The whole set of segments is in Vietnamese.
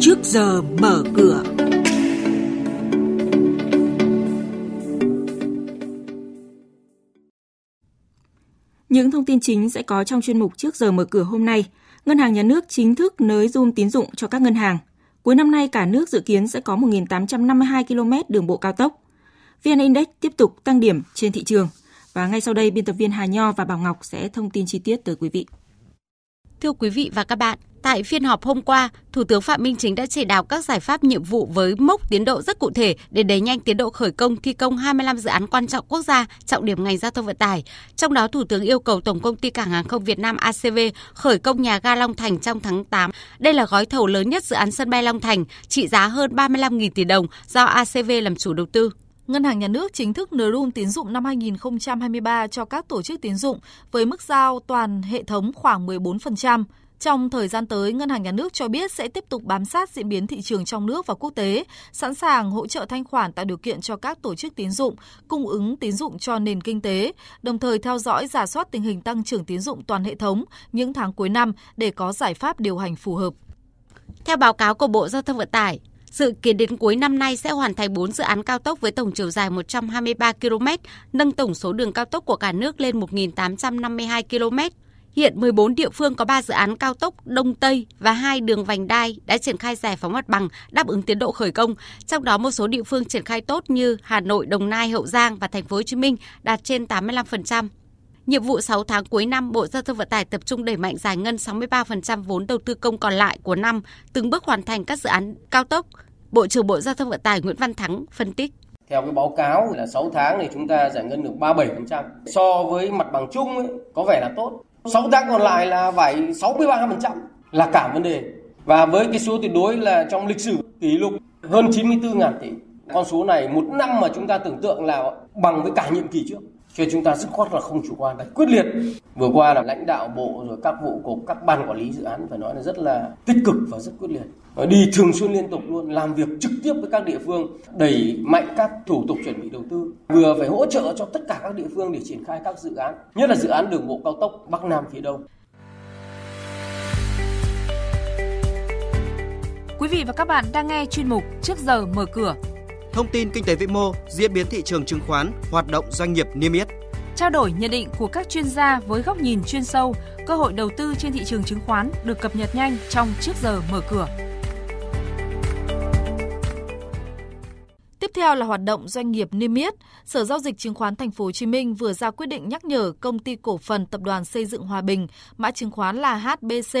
Trước giờ mở cửa. Những thông tin chính sẽ có trong chuyên mục Trước giờ mở cửa hôm nay. Ngân hàng nhà nước chính thức nới room tín dụng cho các ngân hàng. Cuối năm nay, cả nước dự kiến sẽ có 1.852 km đường bộ cao tốc. VN Index tiếp tục tăng điểm trên thị trường. Và ngay sau đây, biên tập viên Hà Nho và Bảo Ngọc sẽ thông tin chi tiết tới quý vị. Thưa quý vị và các bạn, tại phiên họp hôm qua, Thủ tướng Phạm Minh Chính đã chỉ đạo các giải pháp nhiệm vụ với mốc tiến độ rất cụ thể để đẩy nhanh tiến độ khởi công thi công 25 dự án quan trọng quốc gia, trọng điểm ngành giao thông vận tải. Trong đó, Thủ tướng yêu cầu Tổng công ty Cảng hàng không Việt Nam ACV khởi công nhà ga Long Thành trong tháng 8. Đây là gói thầu lớn nhất dự án sân bay Long Thành, trị giá hơn 35.000 tỷ đồng do ACV làm chủ đầu tư. Ngân hàng Nhà nước chính thức nới room tín dụng năm 2023 cho các tổ chức tín dụng với mức giao toàn hệ thống khoảng 14%. Trong thời gian tới, Ngân hàng Nhà nước cho biết sẽ tiếp tục bám sát diễn biến thị trường trong nước và quốc tế, sẵn sàng hỗ trợ thanh khoản tạo điều kiện cho các tổ chức tín dụng, cung ứng tín dụng cho nền kinh tế, đồng thời theo dõi rà soát tình hình tăng trưởng tín dụng toàn hệ thống những tháng cuối năm để có giải pháp điều hành phù hợp. Theo báo cáo của Bộ Giao thông Vận tải, dự kiến đến cuối năm nay sẽ hoàn thành 4 dự án cao tốc với tổng chiều dài 123 km, nâng tổng số đường cao tốc của cả nước lên 1.852 km. Hiện 14 địa phương có 3 dự án cao tốc Đông Tây và 2 đường vành đai đã triển khai giải phóng mặt bằng, đáp ứng tiến độ khởi công. Trong đó một số địa phương triển khai tốt như Hà Nội, Đồng Nai, Hậu Giang và Thành phố Hồ Chí Minh đạt trên 85%. Nhiệm vụ 6 tháng cuối năm, Bộ Giao thông Vận tải tập trung đẩy mạnh giải ngân 63% vốn đầu tư công còn lại của năm, từng bước hoàn thành các dự án cao tốc. Bộ trưởng Bộ Giao thông Vận tải Nguyễn Văn Thắng phân tích. Theo cái báo cáo là 6 tháng này chúng ta giải ngân được 37%. So với mặt bằng chung ấy, có vẻ là tốt. 6 tháng còn lại là phải 63% là cả vấn đề. Và với cái số tuyệt đối là trong lịch sử kỷ lục hơn 94.000 tỷ. Con số này một năm mà chúng ta tưởng tượng là bằng với cả nhiệm kỳ trước. Cho nên chúng ta dứt khoát là không chủ quan, phải quyết liệt. Vừa qua là lãnh đạo bộ rồi các vụ cục, các ban quản lý dự án phải nói là rất là tích cực và rất quyết liệt. Và đi thường xuyên liên tục luôn, làm việc trực tiếp với các địa phương, đẩy mạnh các thủ tục chuẩn bị đầu tư. Vừa phải hỗ trợ cho tất cả các địa phương để triển khai các dự án, nhất là dự án đường bộ cao tốc Bắc Nam phía Đông. Quý vị và các bạn đang nghe chuyên mục Trước giờ mở cửa. Thông tin kinh tế vĩ mô, diễn biến thị trường chứng khoán, hoạt động doanh nghiệp niêm yết. Trao đổi nhận định của các chuyên gia với góc nhìn chuyên sâu, cơ hội đầu tư trên thị trường chứng khoán được cập nhật nhanh trong Trước giờ mở cửa. Tiếp theo là hoạt động doanh nghiệp niêm yết. Sở Giao dịch Chứng khoán Thành phố Hồ Chí Minh vừa ra quyết định nhắc nhở Công ty Cổ phần Tập đoàn Xây dựng Hòa Bình, mã chứng khoán là HBC,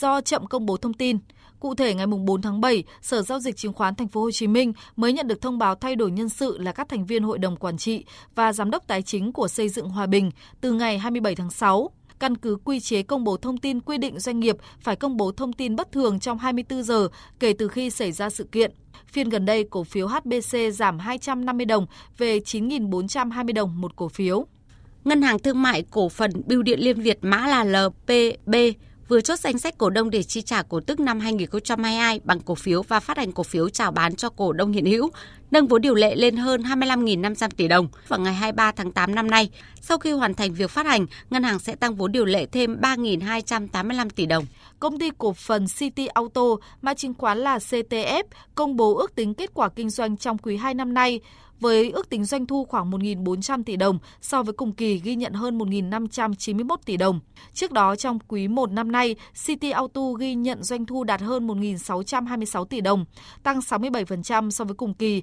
do chậm công bố thông tin. Cụ thể, ngày 4 tháng 7, Sở Giao dịch Chứng khoán Thành phố Hồ Chí Minh mới nhận được thông báo thay đổi nhân sự là các thành viên Hội đồng Quản trị và Giám đốc Tài chính của Xây dựng Hòa Bình từ ngày 27 tháng 6. Căn cứ quy chế công bố thông tin quy định doanh nghiệp phải công bố thông tin bất thường trong 24 giờ kể từ khi xảy ra sự kiện. Phiên gần đây, cổ phiếu HBC giảm 250 đồng về 9.420 đồng một cổ phiếu. Ngân hàng Thương mại Cổ phần Bưu điện Liên Việt mã là LPB vừa chốt danh sách cổ đông để chi trả cổ tức năm 2022 bằng cổ phiếu và phát hành cổ phiếu chào bán cho cổ đông hiện hữu, nâng vốn điều lệ lên hơn 25.500 tỷ đồng vào ngày 23 tháng 8 năm nay. Sau khi hoàn thành việc phát hành, ngân hàng sẽ tăng vốn điều lệ thêm 3.285 tỷ đồng. Công ty cổ phần City Auto, mã chứng khoán là CTF, công bố ước tính kết quả kinh doanh trong quý 2 năm nay, với ước tính doanh thu khoảng 1.400 tỷ đồng, so với cùng kỳ ghi nhận hơn 1.591 tỷ đồng. Trước đó, trong quý 1 năm nay, City Auto ghi nhận doanh thu đạt hơn 1.626 tỷ đồng, tăng 67% so với cùng kỳ,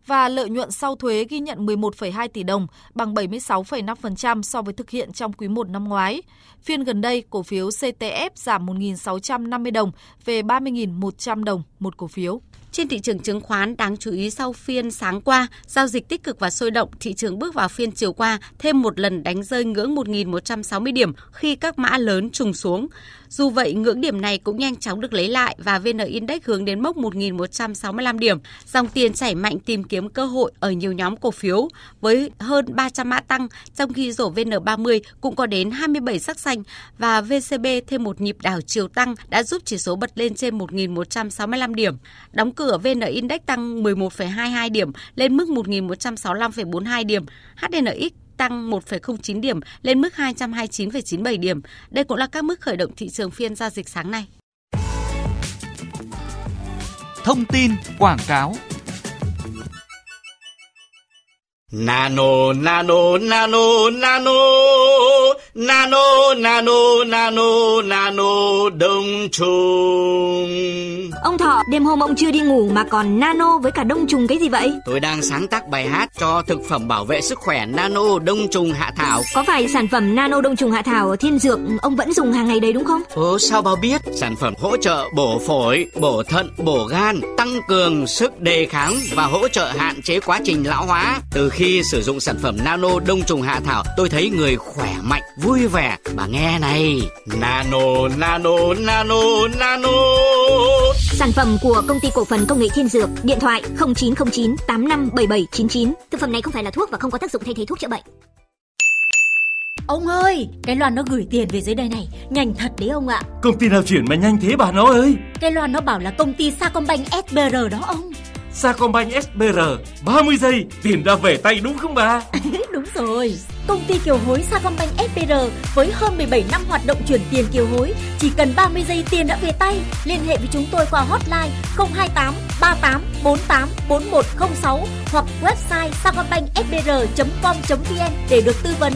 và lợi nhuận sau thuế ghi nhận 11,2 tỷ đồng, bằng 76,5% so với thực hiện trong quý 1 năm ngoái. Phiên gần đây, cổ phiếu CTF giảm 1.650 đồng về 30.100 đồng một cổ phiếu. Trên thị trường chứng khoán, đáng chú ý sau phiên sáng qua, giao dịch tích cực và sôi động, thị trường bước vào phiên chiều qua thêm một lần đánh rơi ngưỡng 1.160 điểm khi các mã lớn trùng xuống. Dù vậy, ngưỡng điểm này cũng nhanh chóng được lấy lại và VN Index hướng đến mốc 1.165 điểm. Dòng tiền chảy mạnh tìm kiếm cơ hội ở nhiều nhóm cổ phiếu với hơn 300 mã tăng, trong khi rổ VN30 cũng có đến 27 sắc xanh và VCB thêm một nhịp đảo chiều tăng đã giúp chỉ số bật lên trên 1.165 điểm. Đóng cửa VN Index tăng 11,22 điểm lên mức 1.165,42 điểm, HNX tăng 1,09 điểm lên mức 229,97 điểm. Đây cũng là các mức khởi động thị trường phiên giao dịch sáng nay. thông tin quảng cáo. Nano, nano, nano, nano, nano, nano, nano, nano đông trùng. Ông Thọ, đêm hôm ông chưa đi ngủ mà còn nano với cả đông trùng cái gì vậy? Tôi đang sáng tác bài hát cho thực phẩm bảo vệ sức khỏe nano đông trùng hạ thảo. Có phải sản phẩm nano đông trùng hạ thảo Thiên Dược ông vẫn dùng hàng ngày đấy đúng không? Ồ, sao bà biết? Sản phẩm hỗ trợ bổ phổi, bổ thận, bổ gan, tăng cường sức đề kháng và hỗ trợ hạn chế quá trình lão hóa. Từ khi sử dụng sản phẩm nano đông trùng hạ thảo, tôi thấy người khỏe mạnh, vui vẻ. Bà nghe này, nano, nano, nano, nano. Sản phẩm của Công ty Cổ phần Công nghệ Thiên Dược. Điện thoại 0909 857799. Thực phẩm này không phải là thuốc và không có tác dụng thay thế thuốc chữa bệnh. Ông ơi, cái Loan nó gửi tiền về dưới đây này, nhanh thật đấy ông ạ. Công ty nào chuyển mà nhanh thế bà nó ơi? Cái Loan nó bảo là công ty Sacombank SBR đó ông. Sacombank SBR, 30 giây, tiền đã về tay đúng không bà? Đúng rồi, công ty kiều hối Sacombank SBR với hơn 17 năm hoạt động chuyển tiền kiều hối, chỉ cần 30 giây tiền đã về tay. Liên hệ với chúng tôi qua hotline 028 38 48 4106 hoặc website sacombanksbr.com.vn để được tư vấn.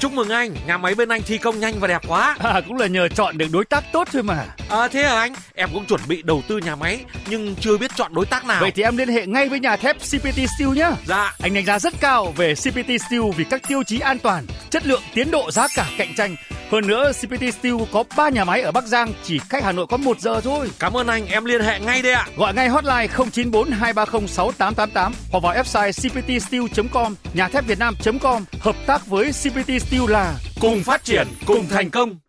Chúc mừng anh, nhà máy bên anh thi công nhanh và đẹp quá. Cũng là nhờ chọn được đối tác tốt thôi mà. Thế hả anh? Em cũng chuẩn bị đầu tư nhà máy nhưng chưa biết chọn đối tác nào. Vậy thì em liên hệ ngay với nhà thép CPT Steel nhá. Dạ. Anh đánh giá rất cao về CPT Steel vì các tiêu chí an toàn, chất lượng, tiến độ, giá cả cạnh tranh. Hơn nữa CPT Steel có 3 nhà máy ở Bắc Giang, chỉ cách Hà Nội có 1 giờ thôi. Cảm ơn anh, em liên hệ ngay đây ạ. Gọi ngay hotline 0942306888 hoặc vào website cptsteel.com, nhà thép Việt Nam.com. Hợp tác với CPT Steel là cùng phát triển, cùng thành công.